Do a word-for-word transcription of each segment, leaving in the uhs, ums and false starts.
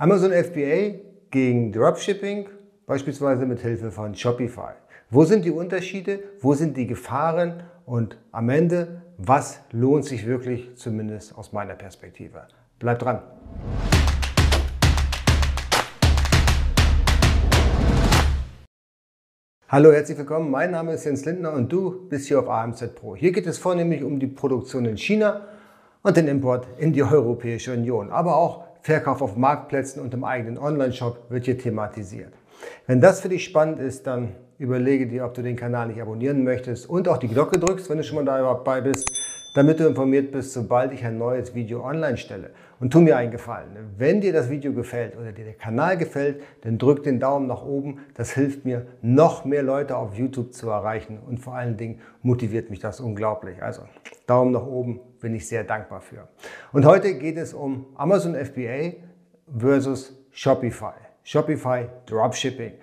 Amazon F B A gegen Dropshipping, beispielsweise mit Hilfe von Shopify. Wo sind die Unterschiede? Wo sind die Gefahren? Und am Ende, was lohnt sich wirklich, zumindest aus meiner Perspektive? Bleibt dran! Hallo, herzlich willkommen. Mein Name ist Jens Lindner und du bist hier auf A M Z Pro. Hier geht es vornehmlich um die Produktion in China und den Import in die Europäische Union. Aber auch Verkauf auf Marktplätzen und im eigenen Online-Shop wird hier thematisiert. Wenn das für dich spannend ist, dann überlege dir, ob du den Kanal nicht abonnieren möchtest und auch die Glocke drückst, wenn du schon mal dabei bist, damit du informiert bist, sobald ich ein neues Video online stelle. Und tu mir einen Gefallen, wenn dir das Video gefällt oder dir der Kanal gefällt, dann drück den Daumen nach oben. Das hilft mir, noch mehr Leute auf YouTube zu erreichen und vor allen Dingen motiviert mich das unglaublich. Also Daumen nach oben, bin ich sehr dankbar für. Und heute geht es um Amazon F B A versus Shopify. Shopify Dropshipping.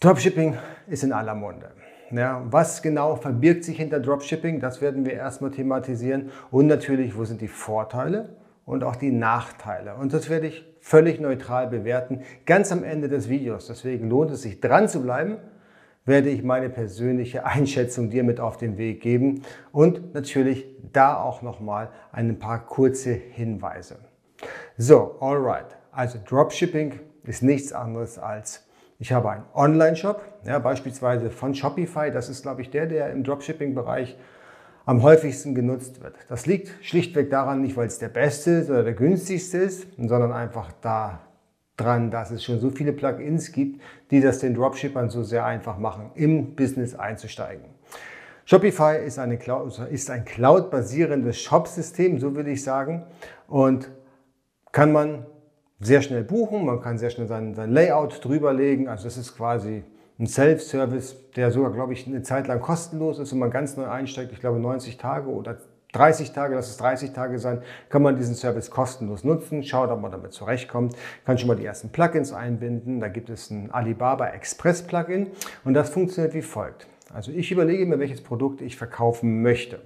Dropshipping ist in aller Munde. Ja, was genau verbirgt sich hinter Dropshipping? Das werden wir erstmal thematisieren. Und natürlich, wo sind die Vorteile und auch die Nachteile? Und das werde ich völlig neutral bewerten, ganz am Ende des Videos. Deswegen lohnt es sich, dran zu bleiben, werde ich meine persönliche Einschätzung dir mit auf den Weg geben. Und natürlich da auch nochmal ein paar kurze Hinweise. So, alright. Also Dropshipping ist nichts anderes als: ich habe einen Online-Shop, ja, beispielsweise von Shopify. Das ist, glaube ich, der, der im Dropshipping-Bereich am häufigsten genutzt wird. Das liegt schlichtweg daran, nicht weil es der beste ist oder der günstigste ist, sondern einfach daran, dass es schon so viele Plugins gibt, die das den Dropshippern so sehr einfach machen, im Business einzusteigen. Shopify ist, eine Cloud, ist ein Cloud-basierendes Shop-System, so will ich sagen, und kann man sehr schnell buchen, man kann sehr schnell sein, sein Layout drüber legen. Also das ist quasi ein Self-Service, der sogar, glaube ich, eine Zeit lang kostenlos ist. Wenn man ganz neu einsteigt, ich glaube neunzig Tage oder dreißig Tage, lass es dreißig Tage sein, kann man diesen Service kostenlos nutzen. Schaut, ob man damit zurechtkommt. Kann schon mal die ersten Plugins einbinden. Da gibt es ein Alibaba Express Plugin und das funktioniert wie folgt. Also ich überlege mir, welches Produkt ich verkaufen möchte.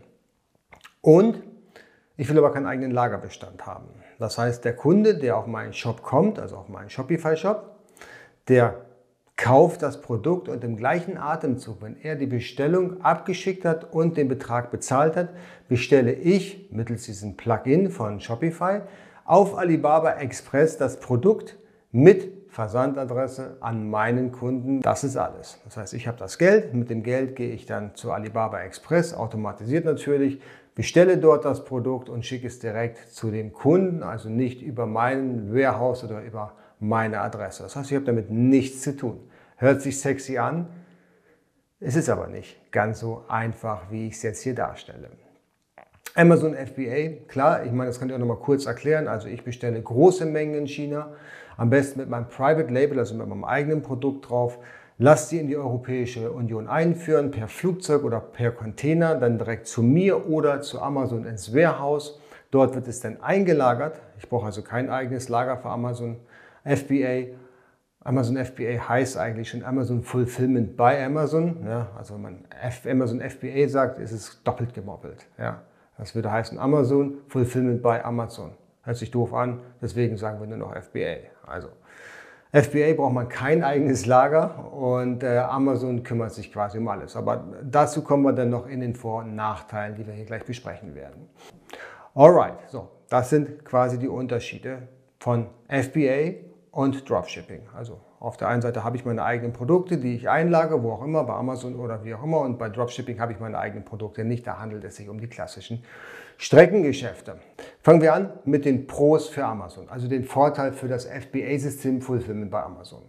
Und ich will aber keinen eigenen Lagerbestand haben. Das heißt, der Kunde, der auf meinen Shop kommt, also auf meinen Shopify-Shop, der kauft das Produkt und im gleichen Atemzug, wenn er die Bestellung abgeschickt hat und den Betrag bezahlt hat, bestelle ich mittels diesem Plugin von Shopify auf Alibaba Express das Produkt mit Versandadresse an meinen Kunden. Das ist alles. Das heißt, ich habe das Geld. Mit dem Geld gehe ich dann zu Alibaba Express, automatisiert natürlich, bestelle dort das Produkt und schicke es direkt zu dem Kunden, also nicht über meinen Warehouse oder über meine Adresse. Das heißt, ich habe damit nichts zu tun. Hört sich sexy an, es ist aber nicht ganz so einfach, wie ich es jetzt hier darstelle. Amazon F B A, klar, ich meine, das könnt ihr auch noch mal kurz erklären. Also ich bestelle große Mengen in China, am besten mit meinem Private Label, also mit meinem eigenen Produkt drauf. Lasst sie in die Europäische Union einführen, per Flugzeug oder per Container, dann direkt zu mir oder zu Amazon ins Warehouse. Dort wird es dann eingelagert. Ich brauche also kein eigenes Lager für Amazon F B A. Amazon F B A heißt eigentlich schon Amazon Fulfillment by Amazon. Ja, also wenn man Amazon F B A sagt, ist es doppelt gemoppelt. Ja. Das würde heißen Amazon Fulfillment by Amazon. Hört sich doof an, deswegen sagen wir nur noch F B A. Also F B A braucht man kein eigenes Lager und äh, Amazon kümmert sich quasi um alles. Aber dazu kommen wir dann noch in den Vor- und Nachteilen, die wir hier gleich besprechen werden. Alright, so, das sind quasi die Unterschiede von F B A und Dropshipping. Also auf der einen Seite habe ich meine eigenen Produkte, die ich einlage, wo auch immer, bei Amazon oder wie auch immer. Und bei Dropshipping habe ich meine eigenen Produkte nicht. Da handelt es sich um die klassischen Streckengeschäfte. Fangen wir an mit den Pros für Amazon, also den Vorteil für das F B A-System Fulfillment bei Amazon.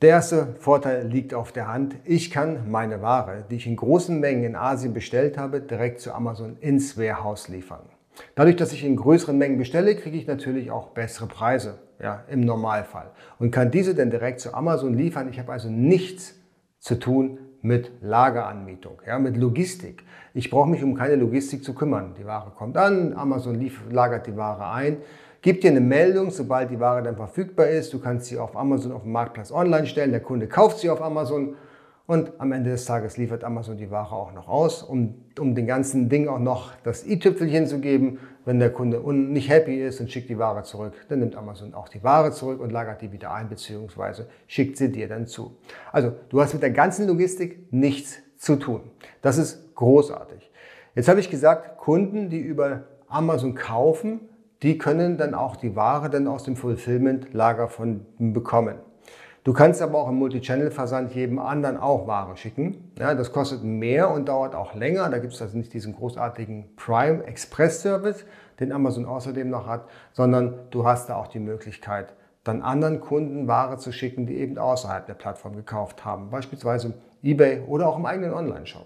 Der erste Vorteil liegt auf der Hand. Ich kann meine Ware, die ich in großen Mengen in Asien bestellt habe, direkt zu Amazon ins Warehouse liefern. Dadurch, dass ich in größeren Mengen bestelle, kriege ich natürlich auch bessere Preise, ja, im Normalfall. Und kann diese dann direkt zu Amazon liefern. Ich habe also nichts zu tun mit Lageranmietung, ja, mit Logistik. Ich brauche mich um keine Logistik zu kümmern. Die Ware kommt an, Amazon lagert die Ware ein, gibt dir eine Meldung, sobald die Ware dann verfügbar ist. Du kannst sie auf Amazon auf dem Marktplatz online stellen, der Kunde kauft sie auf Amazon Und am Ende des Tages liefert Amazon die Ware auch noch aus, um, um dem ganzen Ding auch noch das i-Tüpfelchen zu geben. Wenn der Kunde un- nicht happy ist und schickt die Ware zurück, dann nimmt Amazon auch die Ware zurück und lagert die wieder ein bzw. schickt sie dir dann zu. Also du hast mit der ganzen Logistik nichts zu tun. Das ist großartig. Jetzt habe ich gesagt, Kunden, die über Amazon kaufen, die können dann auch die Ware dann aus dem Fulfillment-Lager von bekommen. Du kannst aber auch im Multi-Channel-Versand jedem anderen auch Ware schicken. Ja, das kostet mehr und dauert auch länger. Da gibt es also nicht diesen großartigen Prime-Express-Service, den Amazon außerdem noch hat, sondern du hast da auch die Möglichkeit, dann anderen Kunden Ware zu schicken, die eben außerhalb der Plattform gekauft haben, beispielsweise eBay oder auch im eigenen Online-Shop.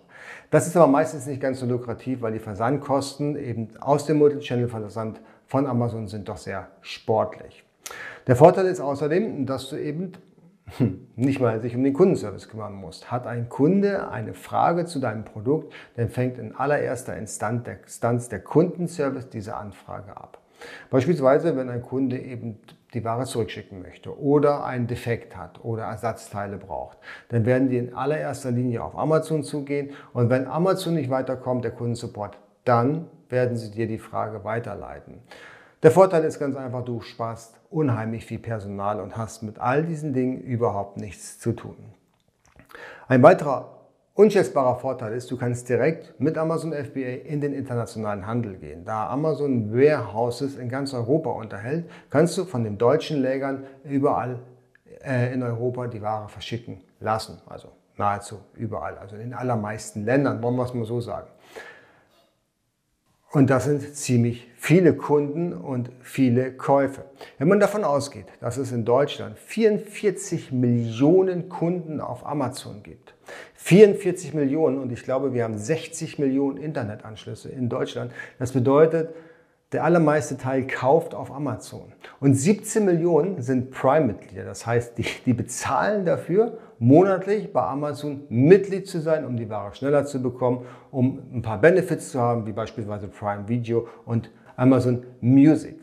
Das ist aber meistens nicht ganz so lukrativ, weil die Versandkosten eben aus dem Multi-Channel-Versand von Amazon sind doch sehr sportlich. Der Vorteil ist außerdem, dass du eben nicht mal sich um den Kundenservice kümmern musst. Hat ein Kunde eine Frage zu deinem Produkt, dann fängt in allererster Instanz der Kundenservice diese Anfrage ab. Beispielsweise, wenn ein Kunde eben die Ware zurückschicken möchte oder einen Defekt hat oder Ersatzteile braucht, dann werden die in allererster Linie auf Amazon zugehen, und wenn Amazon nicht weiterkommt, der Kundensupport, dann werden sie dir die Frage weiterleiten. Der Vorteil ist ganz einfach, du sparst unheimlich viel Personal und hast mit all diesen Dingen überhaupt nichts zu tun. Ein weiterer unschätzbarer Vorteil ist, du kannst direkt mit Amazon F B A in den internationalen Handel gehen. Da Amazon Warehouses in ganz Europa unterhält, kannst du von den deutschen Lägern überall in Europa die Ware verschicken lassen. Also nahezu überall, also in den allermeisten Ländern, wollen wir es mal so sagen. Und das sind ziemlich viele Kunden und viele Käufe. Wenn man davon ausgeht, dass es in Deutschland vierundvierzig Millionen Kunden auf Amazon gibt, vierundvierzig Millionen, und ich glaube, wir haben sechzig Millionen Internetanschlüsse in Deutschland, das bedeutet, der allermeiste Teil kauft auf Amazon. Und siebzehn Millionen sind Prime-Mitglieder, das heißt, die, die bezahlen dafür, monatlich bei Amazon Mitglied zu sein, um die Ware schneller zu bekommen, um ein paar Benefits zu haben, wie beispielsweise Prime Video und Amazon Music.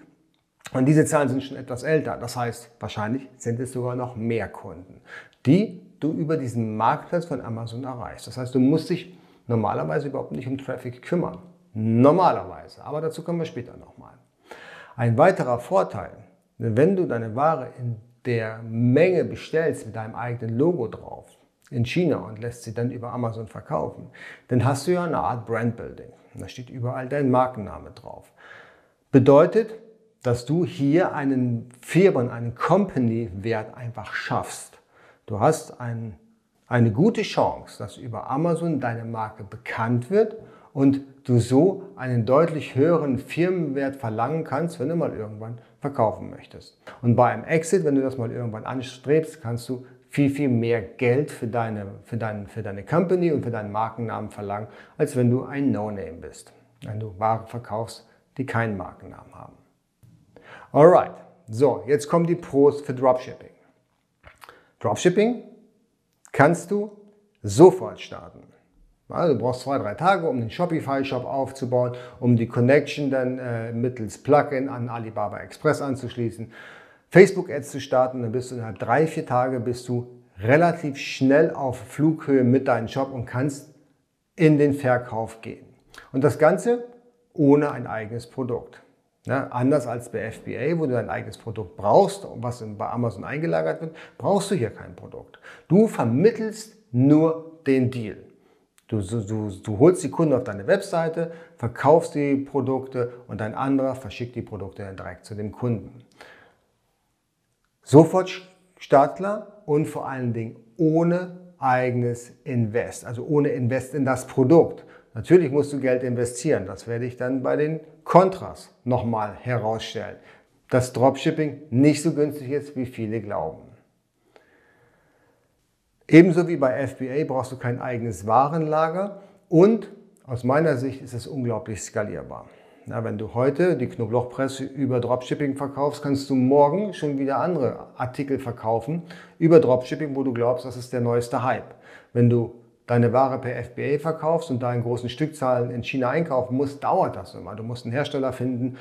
Und diese Zahlen sind schon etwas älter, das heißt, wahrscheinlich sind es sogar noch mehr Kunden, die du über diesen Marktplatz von Amazon erreichst. Das heißt, du musst dich normalerweise überhaupt nicht um Traffic kümmern. Normalerweise, aber dazu kommen wir später nochmal. Ein weiterer Vorteil, wenn du deine Ware in der Menge bestellst mit deinem eigenen Logo drauf in China und lässt sie dann über Amazon verkaufen, dann hast du ja eine Art Brandbuilding. Da steht überall dein Markenname drauf. Bedeutet, dass du hier einen Firmen, einen Company-Wert einfach schaffst. Du hast ein, eine gute Chance, dass über Amazon deine Marke bekannt wird und du so einen deutlich höheren Firmenwert verlangen kannst, wenn du mal irgendwann verkaufen möchtest. Und bei einem Exit, wenn du das mal irgendwann anstrebst, kannst du viel, viel mehr Geld für deine, für dein, für deine Company und für deinen Markennamen verlangen, als wenn du ein No-Name bist, wenn du Waren verkaufst, die keinen Markennamen haben. Alright, so, jetzt kommen die Pros für Dropshipping. Dropshipping kannst du sofort starten. Also du brauchst zwei, drei Tage, um den Shopify-Shop aufzubauen, um die Connection dann äh, mittels Plugin an Alibaba Express anzuschließen, Facebook-Ads zu starten, dann bist du innerhalb drei, vier Tage bist du relativ schnell auf Flughöhe mit deinem Shop und kannst in den Verkauf gehen. Und das Ganze ohne ein eigenes Produkt. Ja, anders als bei F B A, wo du dein eigenes Produkt brauchst, was bei Amazon eingelagert wird, brauchst du hier kein Produkt. Du vermittelst nur den Deal. Du, du, du holst die Kunden auf deine Webseite, verkaufst die Produkte und ein anderer verschickt die Produkte dann direkt zu dem Kunden. Sofort startklar und vor allen Dingen ohne eigenes Invest, also ohne Invest in das Produkt. Natürlich musst du Geld investieren, das werde ich dann bei den Kontras nochmal herausstellen, dass Dropshipping nicht so günstig ist, wie viele glauben. Ebenso wie bei F B A brauchst du kein eigenes Warenlager und aus meiner Sicht ist es unglaublich skalierbar. Na, wenn du heute die Knoblauchpresse über Dropshipping verkaufst, kannst du morgen schon wieder andere Artikel verkaufen über Dropshipping, wo du glaubst, das ist der neueste Hype. Wenn du deine Ware per F B A verkaufst und da in großen Stückzahlen in China einkaufen musst, dauert das immer. Du musst einen Hersteller finden,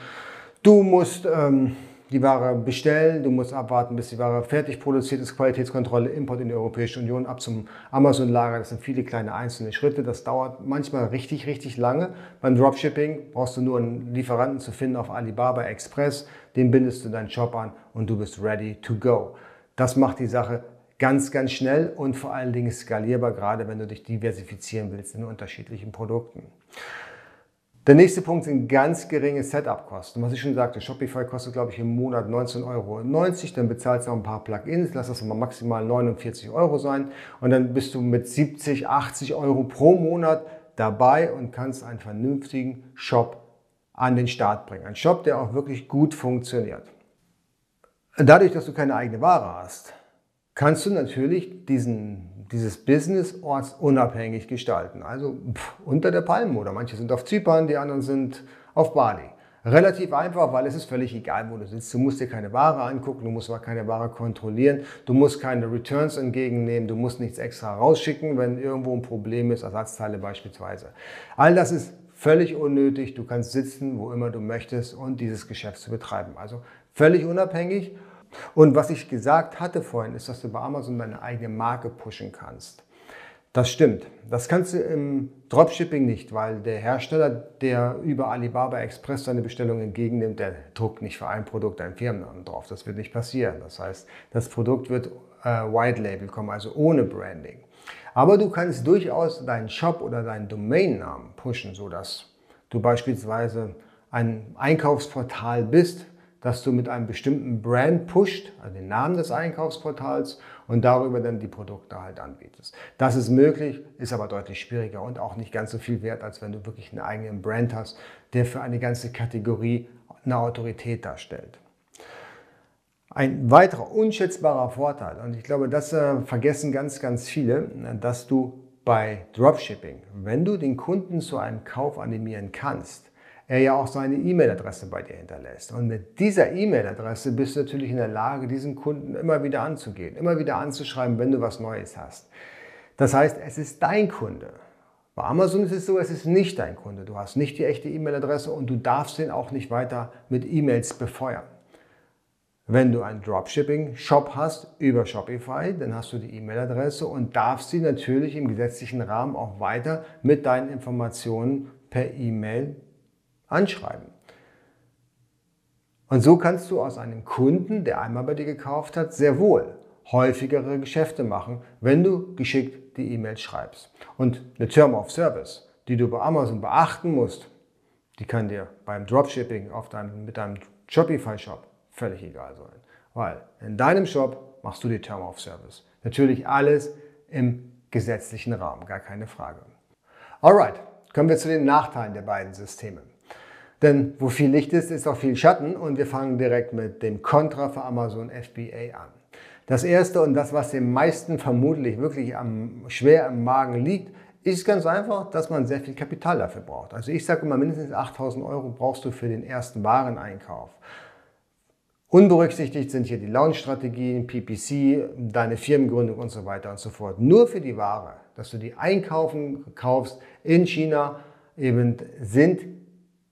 du musst ähm, die Ware bestellen, du musst abwarten, bis die Ware fertig produziert ist, Qualitätskontrolle, Import in die Europäische Union, ab zum Amazon-Lager. Das sind viele kleine einzelne Schritte. Das dauert manchmal richtig, richtig lange. Beim Dropshipping brauchst du nur einen Lieferanten zu finden auf Alibaba Express. Den bindest du deinen Shop an und du bist ready to go. Das macht die Sache ganz, ganz schnell und vor allen Dingen skalierbar, gerade wenn du dich diversifizieren willst in unterschiedlichen Produkten. Der nächste Punkt sind ganz geringe Setup-Kosten. Was ich schon sagte, Shopify kostet, glaube ich, im Monat neunzehn Euro neunzig, dann bezahlst du noch ein paar Plugins, lass das mal maximal neunundvierzig Euro sein und dann bist du mit siebzig, achtzig Euro pro Monat dabei und kannst einen vernünftigen Shop an den Start bringen. Ein Shop, der auch wirklich gut funktioniert. Dadurch, dass du keine eigene Ware hast, kannst du natürlich diesen, dieses Business ortsunabhängig gestalten. Also pff, unter der Palme, oder manche sind auf Zypern, die anderen sind auf Bali. Relativ einfach, weil es ist völlig egal, wo du sitzt. Du musst dir keine Ware angucken, du musst mal keine Ware kontrollieren, du musst keine Returns entgegennehmen, du musst nichts extra rausschicken, wenn irgendwo ein Problem ist, Ersatzteile beispielsweise. All das ist völlig unnötig. Du kannst sitzen, wo immer du möchtest und dieses Geschäft zu betreiben. Also völlig unabhängig. Und was ich gesagt hatte vorhin, ist, dass du bei Amazon deine eigene Marke pushen kannst. Das stimmt. Das kannst du im Dropshipping nicht, weil der Hersteller, der über Alibaba Express seine Bestellung entgegennimmt, der druckt nicht für ein Produkt einen Firmennamen drauf. Das wird nicht passieren. Das heißt, das Produkt wird äh, White Label kommen, also ohne Branding. Aber du kannst durchaus deinen Shop oder deinen Domainnamen pushen, sodass du beispielsweise ein Einkaufsportal bist, dass du mit einem bestimmten Brand pusht, also den Namen des Einkaufsportals, und darüber dann die Produkte halt anbietest. Das ist möglich, ist aber deutlich schwieriger und auch nicht ganz so viel wert, als wenn du wirklich einen eigenen Brand hast, der für eine ganze Kategorie eine Autorität darstellt. Ein weiterer unschätzbarer Vorteil, und ich glaube, das äh, vergessen ganz, ganz viele, dass du bei Dropshipping, wenn du den Kunden zu einem Kauf animieren kannst, er ja auch seine E-Mail-Adresse bei dir hinterlässt. Und mit dieser E-Mail-Adresse bist du natürlich in der Lage, diesen Kunden immer wieder anzugehen, immer wieder anzuschreiben, wenn du was Neues hast. Das heißt, es ist dein Kunde. Bei Amazon ist es so, es ist nicht dein Kunde. Du hast nicht die echte E-Mail-Adresse und du darfst ihn auch nicht weiter mit E-Mails befeuern. Wenn du einen Dropshipping-Shop hast über Shopify, dann hast du die E-Mail-Adresse und darfst sie natürlich im gesetzlichen Rahmen auch weiter mit deinen Informationen per E-Mail befeuern. Anschreiben. Und so kannst du aus einem Kunden, der einmal bei dir gekauft hat, sehr wohl häufigere Geschäfte machen, wenn du geschickt die E-Mail schreibst. Und eine Term of Service, die du bei Amazon beachten musst, die kann dir beim Dropshipping auf deinem, mit deinem Shopify-Shop völlig egal sein. Weil in deinem Shop machst du die Term of Service. Natürlich alles im gesetzlichen Rahmen, gar keine Frage. Alright, kommen wir zu den Nachteilen der beiden Systeme. Denn wo viel Licht ist, ist auch viel Schatten, und wir fangen direkt mit dem Kontra für Amazon F B A an. Das erste und das, was den meisten vermutlich wirklich am, schwer im Magen liegt, ist ganz einfach, dass man sehr viel Kapital dafür braucht. Also ich sage immer, mindestens achttausend Euro brauchst du für den ersten Wareneinkauf. Unberücksichtigt sind hier die Launch-Strategien, P P C, deine Firmengründung und so weiter und so fort. Nur für die Ware, dass du die einkaufen kaufst in China, eben sind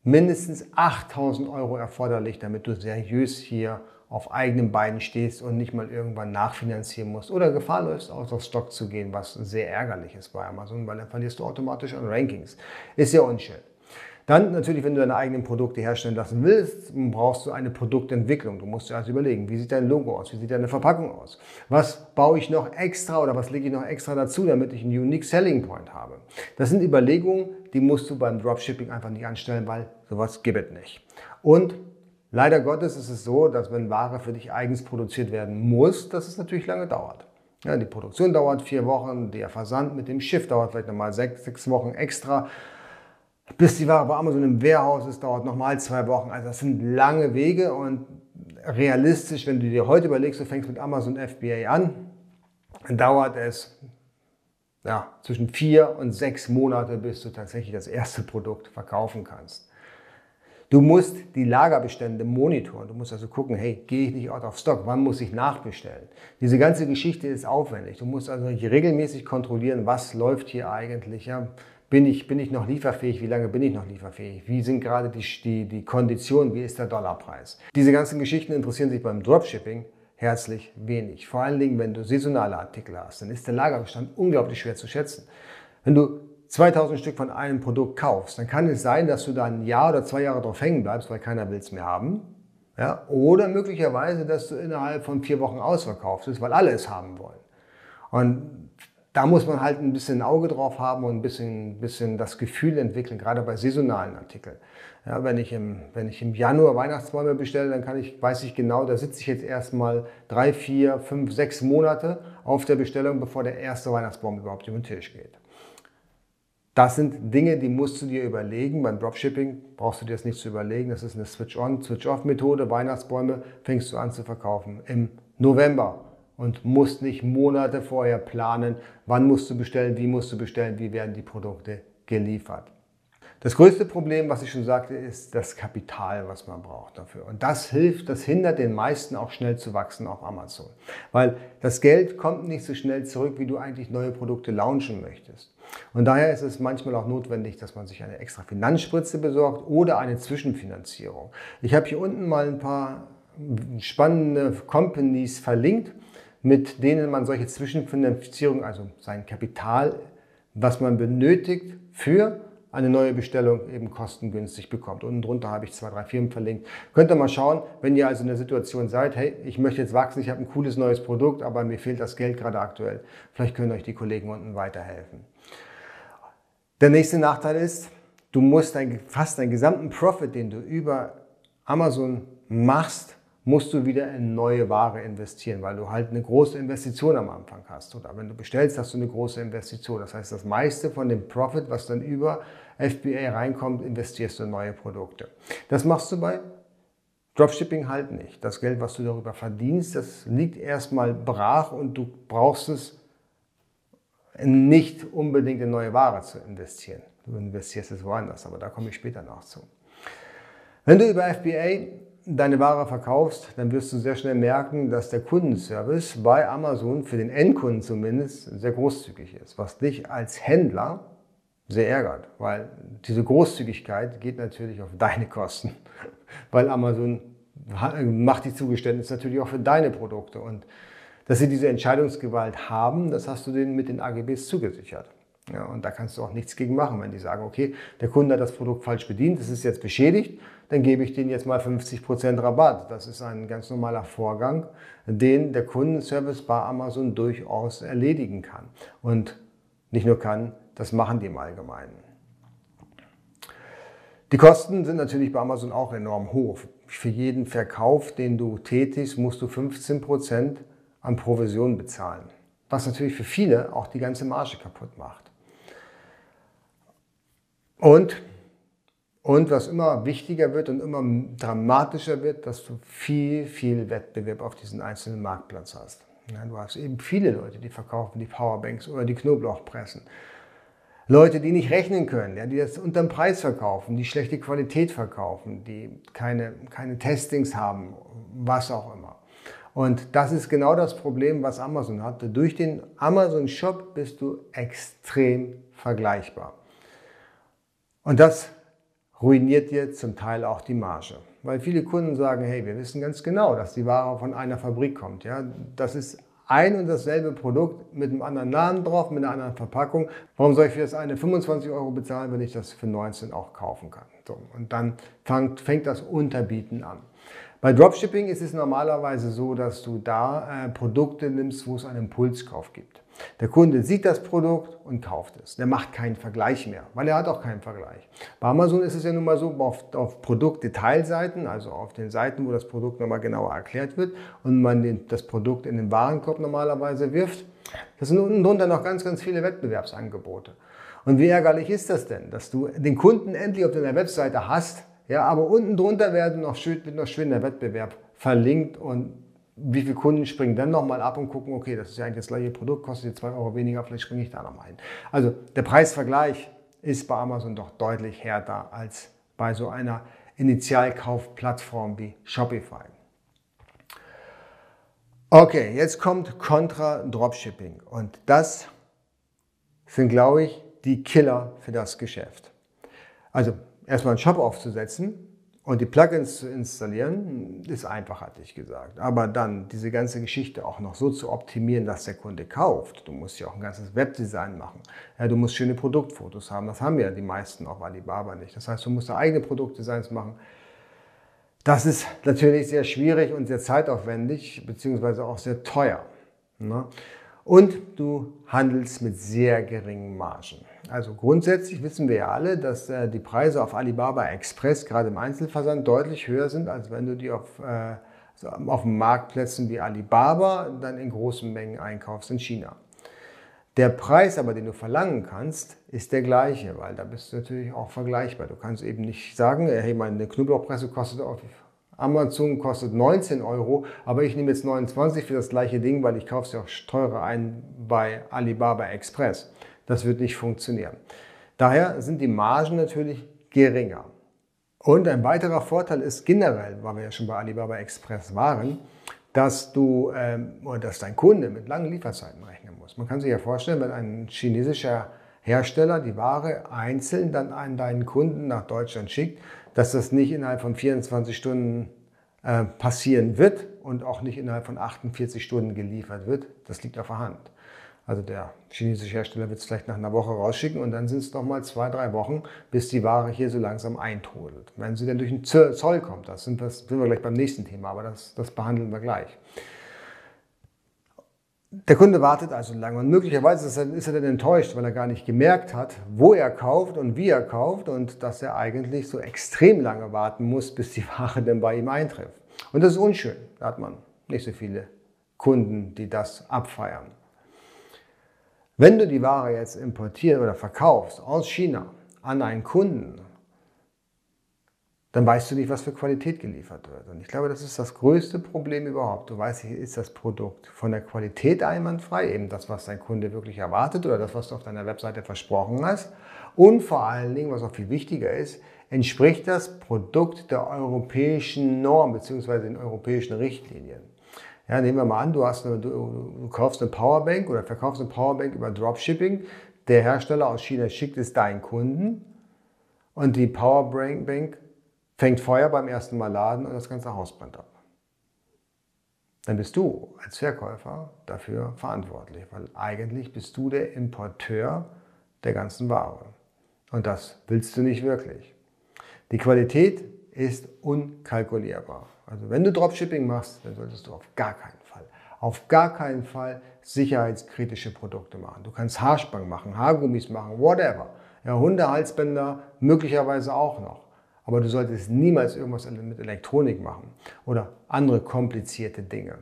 mindestens achttausend Euro erforderlich, damit du seriös hier auf eigenen Beinen stehst und nicht mal irgendwann nachfinanzieren musst oder Gefahr läufst, aus auf Stock zu gehen, was sehr ärgerlich ist bei Amazon, weil dann verlierst du automatisch an Rankings. Ist ja unschön. Dann natürlich, wenn du deine eigenen Produkte herstellen lassen willst, brauchst du eine Produktentwicklung. Du musst dir also überlegen, wie sieht dein Logo aus, wie sieht deine Verpackung aus, was baue ich noch extra oder was lege ich noch extra dazu, damit ich einen Unique Selling Point habe. Das sind Überlegungen, die musst du beim Dropshipping einfach nicht anstellen, weil sowas gibt es nicht. Und leider Gottes ist es so, dass wenn Ware für dich eigens produziert werden muss, dass es natürlich lange dauert. Ja, die Produktion dauert vier Wochen, der Versand mit dem Schiff dauert vielleicht nochmal sechs, sechs Wochen extra. Bis die Ware bei Amazon im Warehouse ist, dauert nochmal zwei Wochen. Also das sind lange Wege, und realistisch, wenn du dir heute überlegst, du fängst mit Amazon F B A an, dann dauert es ja, zwischen vier und sechs Monate, bis du tatsächlich das erste Produkt verkaufen kannst. Du musst die Lagerbestände monitoren. Du musst also gucken, hey, gehe ich nicht out of stock? Wann muss ich nachbestellen? Diese ganze Geschichte ist aufwendig. Du musst also regelmäßig kontrollieren, was läuft hier eigentlich, ja, Bin ich, bin ich noch lieferfähig? Wie lange bin ich noch lieferfähig? Wie sind gerade die, die, die Konditionen? Wie ist der Dollarpreis? Diese ganzen Geschichten interessieren sich beim Dropshipping herzlich wenig. Vor allen Dingen, wenn du saisonale Artikel hast, dann ist der Lagerbestand unglaublich schwer zu schätzen. Wenn du zweitausend Stück von einem Produkt kaufst, dann kann es sein, dass du da ein Jahr oder zwei Jahre drauf hängen bleibst, weil keiner will es mehr haben. Ja? Oder möglicherweise, dass du innerhalb von vier Wochen ausverkauft bist, weil alle es haben wollen. Und da muss man halt ein bisschen ein Auge drauf haben und ein bisschen, bisschen das Gefühl entwickeln, gerade bei saisonalen Artikeln. Ja, wenn, ich im, wenn ich im Januar Weihnachtsbäume bestelle, dann kann ich, weiß ich genau, da sitze ich jetzt erstmal drei, vier, fünf, sechs Monate auf der Bestellung, bevor der erste Weihnachtsbaum überhaupt über den Tisch geht. Das sind Dinge, die musst du dir überlegen. Beim Dropshipping brauchst du dir das nicht zu überlegen. Das ist eine Switch-on, Switch-off-Methode. Weihnachtsbäume fängst du an zu verkaufen im November. Und musst nicht Monate vorher planen, wann musst du bestellen, wie musst du bestellen, wie werden die Produkte geliefert. Das größte Problem, was ich schon sagte, ist das Kapital, was man braucht dafür. Und das hilft, das hindert den meisten auch schnell zu wachsen auf Amazon. Weil das Geld kommt nicht so schnell zurück, wie du eigentlich neue Produkte launchen möchtest. Und daher ist es manchmal auch notwendig, dass man sich eine extra Finanzspritze besorgt oder eine Zwischenfinanzierung. Ich habe hier unten mal ein paar spannende Companies verlinkt, mit denen man solche Zwischenfinanzierung, also sein Kapital, was man benötigt für eine neue Bestellung, eben kostengünstig bekommt. Unten drunter habe ich zwei, drei Firmen verlinkt. Könnt ihr mal schauen, wenn ihr also in der Situation seid, hey, ich möchte jetzt wachsen, ich habe ein cooles neues Produkt, aber mir fehlt das Geld gerade aktuell. Vielleicht können euch die Kollegen unten weiterhelfen. Der nächste Nachteil ist, du musst dein, fast deinen gesamten Profit, den du über Amazon machst, musst du wieder in neue Ware investieren, weil du halt eine große Investition am Anfang hast. Oder wenn du bestellst, hast du eine große Investition. Das heißt, das meiste von dem Profit, was dann über F B A reinkommt, investierst du in neue Produkte. Das machst du bei Dropshipping halt nicht. Das Geld, was du darüber verdienst, das liegt erstmal brach und du brauchst es nicht unbedingt in neue Ware zu investieren. Du investierst es woanders, aber da komme ich später noch zu. Wenn du über F B A deine Ware verkaufst, dann wirst du sehr schnell merken, dass der Kundenservice bei Amazon für den Endkunden zumindest sehr großzügig ist, was dich als Händler sehr ärgert, weil diese Großzügigkeit geht natürlich auf deine Kosten, weil Amazon macht die Zugeständnisse natürlich auch für deine Produkte und dass sie diese Entscheidungsgewalt haben, das hast du denen mit den A G Bs zugesichert. Ja, und da kannst du auch nichts gegen machen, wenn die sagen, okay, der Kunde hat das Produkt falsch bedient, es ist jetzt beschädigt, dann gebe ich denen jetzt mal fünfzig Prozent Rabatt. Das ist ein ganz normaler Vorgang, den der Kundenservice bei Amazon durchaus erledigen kann. Und nicht nur kann, das machen die im Allgemeinen. Die Kosten sind natürlich bei Amazon auch enorm hoch. Für jeden Verkauf, den du tätigst, musst du fünfzehn Prozent an Provision bezahlen. Was natürlich für viele auch die ganze Marge kaputt macht. Und, und was immer wichtiger wird und immer dramatischer wird, dass du viel, viel Wettbewerb auf diesen einzelnen Marktplatz hast. Ja, du hast eben viele Leute, die verkaufen die Powerbanks oder die Knoblauchpressen. Leute, die nicht rechnen können, ja, die das unter dem Preis verkaufen, die schlechte Qualität verkaufen, die keine, keine Testings haben, was auch immer. Und das ist genau das Problem, was Amazon hat. Durch den Amazon Shop bist du extrem vergleichbar. Und das ruiniert dir zum Teil auch die Marge. Weil viele Kunden sagen, hey, wir wissen ganz genau, dass die Ware von einer Fabrik kommt. Ja? Das ist ein und dasselbe Produkt mit einem anderen Namen drauf, mit einer anderen Verpackung. Warum soll ich für das eine fünfundzwanzig Euro bezahlen, wenn ich das für neunzehn auch kaufen kann? So, und dann fängt, fängt das Unterbieten an. Bei Dropshipping ist es normalerweise so, dass du da äh, Produkte nimmst, wo es einen Impulskauf gibt. Der Kunde sieht das Produkt und kauft es. Der macht keinen Vergleich mehr, weil er hat auch keinen Vergleich. Bei Amazon ist es ja nun mal so, auf, auf Produktdetailseiten, also auf den Seiten, wo das Produkt nochmal genauer erklärt wird und man den, das Produkt in den Warenkorb normalerweise wirft, das sind unten drunter noch ganz, ganz viele Wettbewerbsangebote. Und wie ärgerlich ist das denn, dass du den Kunden endlich auf deiner Webseite hast, ja, aber unten drunter werden noch schön, wird noch schön der Wettbewerb verlinkt und wie viele Kunden springen dann nochmal ab und gucken, okay, das ist ja eigentlich das gleiche Produkt, kostet jetzt zwei Euro weniger, vielleicht springe ich da nochmal hin. Also der Preisvergleich ist bei Amazon doch deutlich härter als bei so einer Initialkaufplattform wie Shopify. Okay, jetzt kommt Contra Dropshipping und das sind, glaube ich, die Killer für das Geschäft. Also erstmal einen Shop aufzusetzen und die Plugins zu installieren, ist einfach, hatte ich gesagt. Aber dann diese ganze Geschichte auch noch so zu optimieren, dass der Kunde kauft. Du musst ja auch ein ganzes Webdesign machen. Ja, du musst schöne Produktfotos haben. Das haben ja die meisten auf Alibaba nicht. Das heißt, du musst eigene Produktdesigns machen. Das ist natürlich sehr schwierig und sehr zeitaufwendig, beziehungsweise auch sehr teuer. Ne? Und du handelst mit sehr geringen Margen. Also grundsätzlich wissen wir ja alle, dass äh, die Preise auf Alibaba Express, gerade im Einzelversand, deutlich höher sind, als wenn du die auf, äh, so auf Marktplätzen wie Alibaba dann in großen Mengen einkaufst in China. Der Preis aber, den du verlangen kannst, ist der gleiche, weil da bist du natürlich auch vergleichbar. Du kannst eben nicht sagen, hey, meine Knoblauchpresse kostet auf Amazon kostet neunzehn Euro, aber ich nehme jetzt neunundzwanzig für das gleiche Ding, weil ich kaufe es ja auch teurer ein bei Alibaba Express. Das wird nicht funktionieren. Daher sind die Margen natürlich geringer. Und ein weiterer Vorteil ist generell, weil wir ja schon bei Alibaba Express waren, dass du ähm, oder dass dein Kunde mit langen Lieferzeiten rechnen muss. Man kann sich ja vorstellen, wenn ein chinesischer Hersteller die Ware einzeln dann an deinen Kunden nach Deutschland schickt, dass das nicht innerhalb von vierundzwanzig Stunden äh, passieren wird und auch nicht innerhalb von achtundvierzig Stunden geliefert wird, das liegt auf der Hand. Also der chinesische Hersteller wird es vielleicht nach einer Woche rausschicken und dann sind es nochmal zwei, drei Wochen, bis die Ware hier so langsam eintrudelt. Wenn sie dann durch den Zoll kommt, das sind, das sind wir gleich beim nächsten Thema, aber das, das behandeln wir gleich. Der Kunde wartet also lange und möglicherweise ist er, ist er dann enttäuscht, weil er gar nicht gemerkt hat, wo er kauft und wie er kauft und dass er eigentlich so extrem lange warten muss, bis die Ware dann bei ihm eintrifft. Und das ist unschön, da hat man nicht so viele Kunden, die das abfeiern. Wenn du die Ware jetzt importierst oder verkaufst aus China an einen Kunden, dann weißt du nicht, was für Qualität geliefert wird. Und ich glaube, das ist das größte Problem überhaupt. Du weißt nicht, ist das Produkt von der Qualität einwandfrei, eben das, was dein Kunde wirklich erwartet oder das, was du auf deiner Webseite versprochen hast. Und vor allen Dingen, was auch viel wichtiger ist, entspricht das Produkt der europäischen Norm bzw. den europäischen Richtlinien. Ja, nehmen wir mal an, du, hast eine, du, du kaufst eine Powerbank oder verkaufst eine Powerbank über Dropshipping. Der Hersteller aus China schickt es deinen Kunden und die Powerbank fängt Feuer beim ersten Mal laden und das ganze Haus brennt ab. Dann bist du als Verkäufer dafür verantwortlich, weil eigentlich bist du der Importeur der ganzen Ware. Und das willst du nicht wirklich. Die Qualität ist unkalkulierbar. Also wenn du Dropshipping machst, dann solltest du auf gar keinen Fall, auf gar keinen Fall sicherheitskritische Produkte machen. Du kannst Haarspangen machen, Haargummis machen, whatever. Ja, Hundehalsbänder möglicherweise auch noch. Aber du solltest niemals irgendwas mit Elektronik machen oder andere komplizierte Dinge.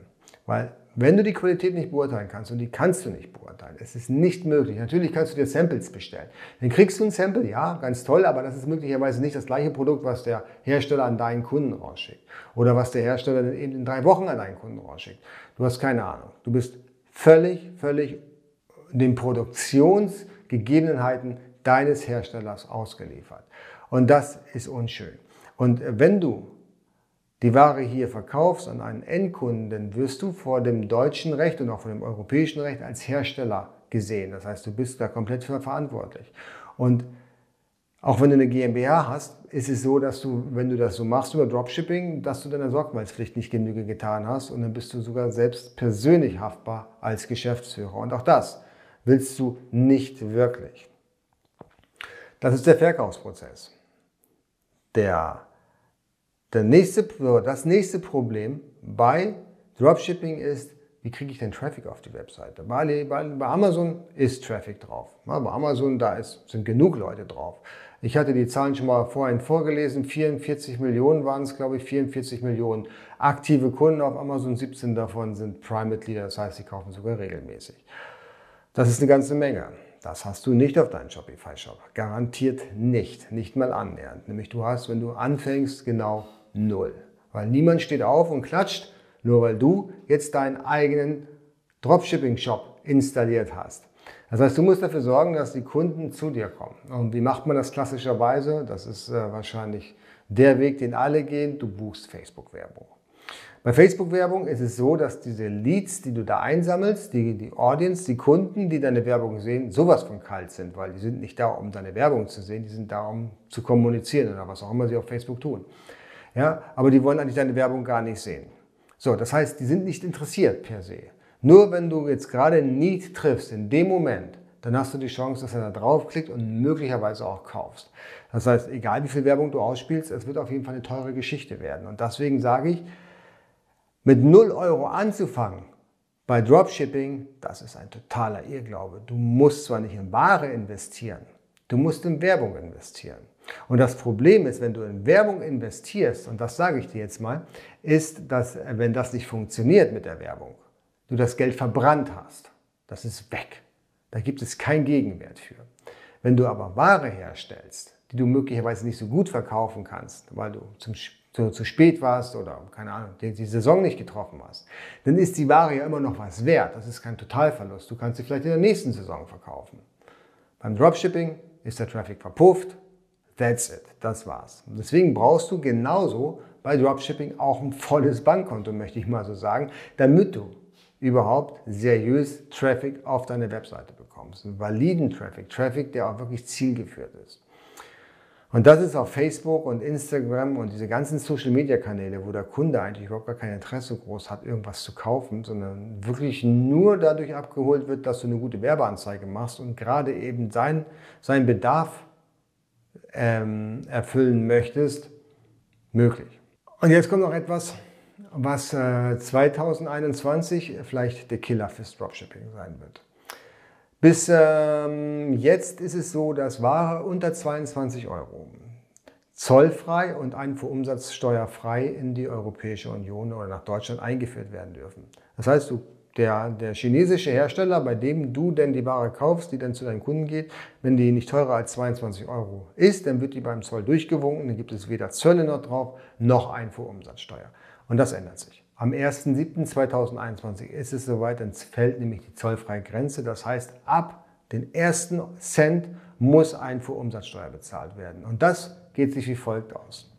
Weil wenn du die Qualität nicht beurteilen kannst, und die kannst du nicht beurteilen, es ist nicht möglich. Natürlich kannst du dir Samples bestellen. Dann kriegst du ein Sample, ja, ganz toll, aber das ist möglicherweise nicht das gleiche Produkt, was der Hersteller an deinen Kunden rausschickt. Oder was der Hersteller dann eben in drei Wochen an deinen Kunden rausschickt. Du hast keine Ahnung. Du bist völlig, völlig den Produktionsgegebenheiten deines Herstellers ausgeliefert. Und das ist unschön. Und wenn du die Ware hier verkaufst an einen Endkunden, dann wirst du vor dem deutschen Recht und auch vor dem europäischen Recht als Hersteller gesehen. Das heißt, du bist da komplett für verantwortlich. Und auch wenn du eine GmbH hast, ist es so, dass du, wenn du das so machst über Dropshipping, dass du deiner Sorgfaltspflicht nicht Genüge getan hast und dann bist du sogar selbst persönlich haftbar als Geschäftsführer. Und auch das willst du nicht wirklich. Das ist der Verkaufsprozess. Der, der nächste, das nächste Problem bei Dropshipping ist, wie kriege ich denn Traffic auf die Webseite? Bei, bei, bei Amazon ist Traffic drauf. Ja, bei Amazon da ist, sind genug Leute drauf. Ich hatte die Zahlen schon mal vorhin vorgelesen. vierundvierzig Millionen waren es, glaube ich, vierundvierzig Millionen aktive Kunden auf Amazon. siebzehn davon sind Prime-Mitglieder, das heißt, sie kaufen sogar regelmäßig. Das ist eine ganze Menge. Das hast du nicht auf deinen Shopify-Shop. Garantiert nicht. Nicht mal annähernd. Nämlich du hast, wenn du anfängst, genau null. Weil niemand steht auf und klatscht, nur weil du jetzt deinen eigenen Dropshipping-Shop installiert hast. Das heißt, du musst dafür sorgen, dass die Kunden zu dir kommen. Und wie macht man das klassischerweise? Das ist äh, wahrscheinlich der Weg, den alle gehen. Du buchst Facebook-Werbung. Bei Facebook-Werbung ist es so, dass diese Leads, die du da einsammelst, die, die Audience, die Kunden, die deine Werbung sehen, sowas von kalt sind, weil die sind nicht da, um deine Werbung zu sehen, die sind da, um zu kommunizieren oder was auch immer sie auf Facebook tun. Ja, aber die wollen eigentlich deine Werbung gar nicht sehen. So, das heißt, die sind nicht interessiert per se. Nur wenn du jetzt gerade ein Need triffst, in dem Moment, dann hast du die Chance, dass er da draufklickt und möglicherweise auch kaufst. Das heißt, egal wie viel Werbung du ausspielst, es wird auf jeden Fall eine teure Geschichte werden. Und deswegen sage ich, mit null Euro anzufangen bei Dropshipping, das ist ein totaler Irrglaube. Du musst zwar nicht in Ware investieren, du musst in Werbung investieren. Und das Problem ist, wenn du in Werbung investierst, und das sage ich dir jetzt mal, ist, dass wenn das nicht funktioniert mit der Werbung, du das Geld verbrannt hast. Das ist weg. Da gibt es keinen Gegenwert für. Wenn du aber Ware herstellst, die du möglicherweise nicht so gut verkaufen kannst, weil du zum, zu, zu spät warst oder, keine Ahnung, die, die Saison nicht getroffen hast, dann ist die Ware ja immer noch was wert. Das ist kein Totalverlust. Du kannst sie vielleicht in der nächsten Saison verkaufen. Beim Dropshipping ist der Traffic verpufft. That's it. Das war's. Und deswegen brauchst du genauso bei Dropshipping auch ein volles Bankkonto, möchte ich mal so sagen, damit du überhaupt seriös Traffic auf deine Webseite bekommst. Einen validen Traffic, Traffic, der auch wirklich zielgeführt ist. Und das ist auf Facebook und Instagram und diese ganzen Social-Media-Kanäle, wo der Kunde eigentlich überhaupt gar kein Interesse groß hat, irgendwas zu kaufen, sondern wirklich nur dadurch abgeholt wird, dass du eine gute Werbeanzeige machst und gerade eben sein, seinen Bedarf ähm, erfüllen möchtest, möglich. Und jetzt kommt noch etwas, was äh, zweitausendeinundzwanzig vielleicht der Killer fürs Dropshipping sein wird. Bis ähm, jetzt ist es so, dass Ware unter zweiundzwanzig Euro zollfrei und einfuhrumsatzsteuerfrei in die Europäische Union oder nach Deutschland eingeführt werden dürfen. Das heißt, du, der, der chinesische Hersteller, bei dem du denn die Ware kaufst, die dann zu deinen Kunden geht, wenn die nicht teurer als zweiundzwanzig Euro ist, dann wird die beim Zoll durchgewunken, dann gibt es weder Zölle noch drauf, noch Einfuhrumsatzsteuer. Und das ändert sich. Am ersten siebten zweitausendeinundzwanzig ist es soweit, dann fällt nämlich die zollfreie Grenze. Das heißt, ab den ersten Cent muss Einfuhrumsatzsteuer bezahlt werden. Und das geht sich wie folgt aus.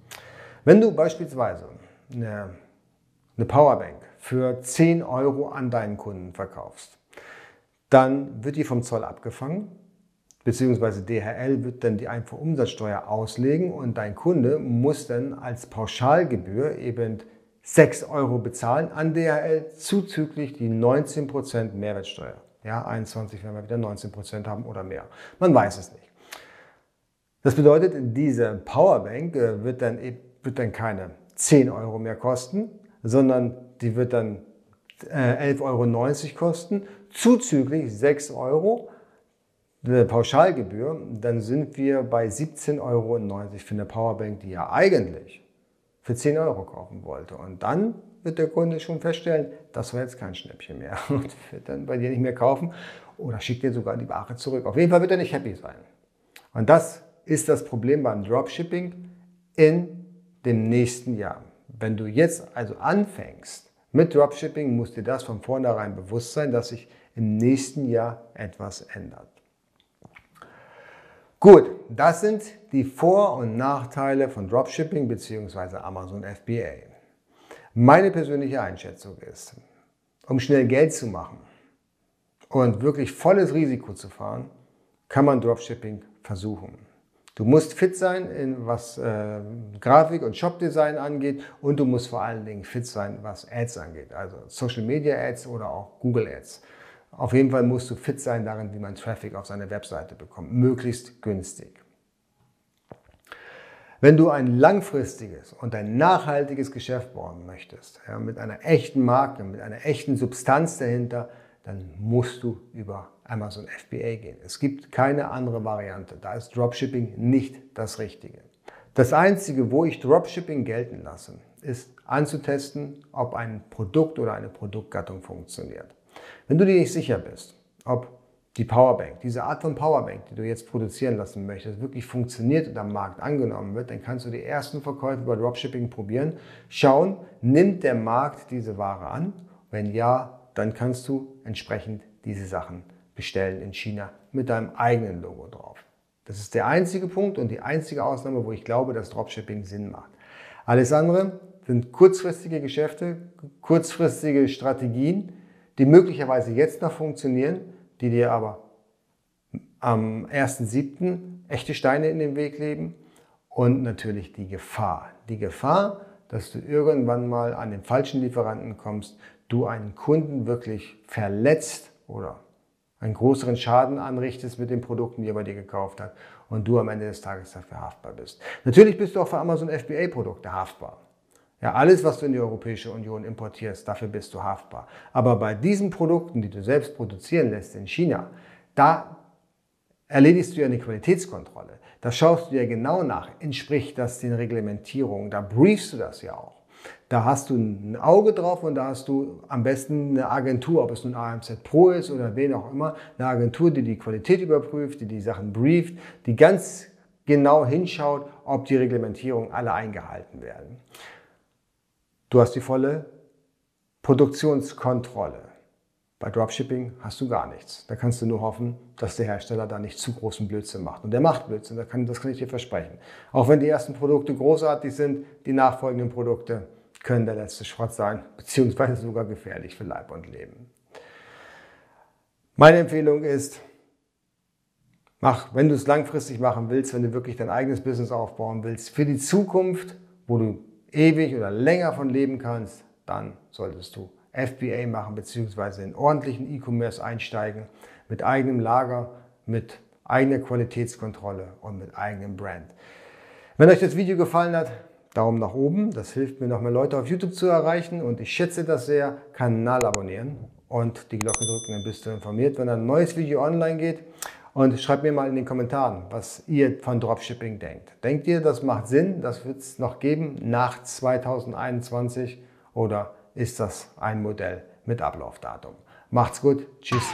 Wenn du beispielsweise eine, eine Powerbank für zehn Euro an deinen Kunden verkaufst, dann wird die vom Zoll abgefangen, beziehungsweise D H L wird dann die Einfuhrumsatzsteuer auslegen und dein Kunde muss dann als Pauschalgebühr eben sechs Euro bezahlen an D H L zuzüglich die neunzehn Prozent Mehrwertsteuer. Ja, einundzwanzig werden wir wieder neunzehn Prozent haben oder mehr. Man weiß es nicht. Das bedeutet, diese Powerbank wird dann, wird dann keine zehn Euro mehr kosten, sondern die wird dann äh, elf Euro neunzig kosten, zuzüglich sechs Euro Pauschalgebühr. Dann sind wir bei siebzehn Euro neunzig für eine Powerbank, die ja eigentlich für zehn Euro kaufen wollte. Und dann wird der Kunde schon feststellen, das war jetzt kein Schnäppchen mehr und wird dann bei dir nicht mehr kaufen oder schickt dir sogar die Ware zurück. Auf jeden Fall wird er nicht happy sein. Und das ist das Problem beim Dropshipping in dem nächsten Jahr. Wenn du jetzt also anfängst mit Dropshipping, muss dir das von vornherein bewusst sein, dass sich im nächsten Jahr etwas ändert. Gut, das sind die Vor- und Nachteile von Dropshipping bzw. Amazon F B A. Meine persönliche Einschätzung ist, um schnell Geld zu machen und wirklich volles Risiko zu fahren, kann man Dropshipping versuchen. Du musst fit sein, in was äh, Grafik und Shopdesign angeht und du musst vor allen Dingen fit sein, was Ads angeht, also Social Media Ads oder auch Google Ads. Auf jeden Fall musst du fit sein darin, wie man Traffic auf seine Webseite bekommt, möglichst günstig. Wenn du ein langfristiges und ein nachhaltiges Geschäft bauen möchtest, ja, mit einer echten Marke, mit einer echten Substanz dahinter, dann musst du über Amazon F B A gehen. Es gibt keine andere Variante. Da ist Dropshipping nicht das Richtige. Das Einzige, wo ich Dropshipping gelten lasse, ist anzutesten, ob ein Produkt oder eine Produktgattung funktioniert. Wenn du dir nicht sicher bist, ob die Powerbank, diese Art von Powerbank, die du jetzt produzieren lassen möchtest, wirklich funktioniert und am Markt angenommen wird, dann kannst du die ersten Verkäufe über Dropshipping probieren, schauen, nimmt der Markt diese Ware an? Wenn ja, dann kannst du entsprechend diese Sachen bestellen in China mit deinem eigenen Logo drauf. Das ist der einzige Punkt und die einzige Ausnahme, wo ich glaube, dass Dropshipping Sinn macht. Alles andere sind kurzfristige Geschäfte, kurzfristige Strategien, die möglicherweise jetzt noch funktionieren, die dir aber am ersten siebten echte Steine in den Weg legen. Und natürlich die Gefahr. Die Gefahr, dass du irgendwann mal an den falschen Lieferanten kommst, du einen Kunden wirklich verletzt oder einen größeren Schaden anrichtest mit den Produkten, die er bei dir gekauft hat und du am Ende des Tages dafür haftbar bist. Natürlich bist du auch für Amazon F B A Produkte haftbar. Ja, alles, was du in die Europäische Union importierst, dafür bist du haftbar. Aber bei diesen Produkten, die du selbst produzieren lässt in China, da erledigst du ja eine Qualitätskontrolle. Da schaust du dir genau nach, entspricht das den Reglementierungen, da briefst du das ja auch. Da hast du ein Auge drauf und da hast du am besten eine Agentur, ob es nun A M Z Pro ist oder wen auch immer, eine Agentur, die die Qualität überprüft, die die Sachen brieft, die ganz genau hinschaut, ob die Reglementierungen alle eingehalten werden. Du hast die volle Produktionskontrolle. Bei Dropshipping hast du gar nichts. Da kannst du nur hoffen, dass der Hersteller da nicht zu großen Blödsinn macht. Und der macht Blödsinn, das kann, das kann ich dir versprechen. Auch wenn die ersten Produkte großartig sind, die nachfolgenden Produkte können der letzte Schrott sein, beziehungsweise sogar gefährlich für Leib und Leben. Meine Empfehlung ist, mach, wenn du es langfristig machen willst, wenn du wirklich dein eigenes Business aufbauen willst, für die Zukunft, wo du ewig oder länger von leben kannst, dann solltest du F B A machen bzw. in ordentlichen E-Commerce einsteigen, mit eigenem Lager, mit eigener Qualitätskontrolle und mit eigenem Brand. Wenn euch das Video gefallen hat, Daumen nach oben, das hilft mir, noch mehr Leute auf YouTube zu erreichen und ich schätze das sehr. Kanal abonnieren und die Glocke drücken, dann bist du informiert, wenn ein neues Video online geht. Und schreibt mir mal in den Kommentaren, was ihr von Dropshipping denkt. Denkt ihr, das macht Sinn? Das wird es noch geben nach zweitausendeinundzwanzig oder ist das ein Modell mit Ablaufdatum? Macht's gut. Tschüss.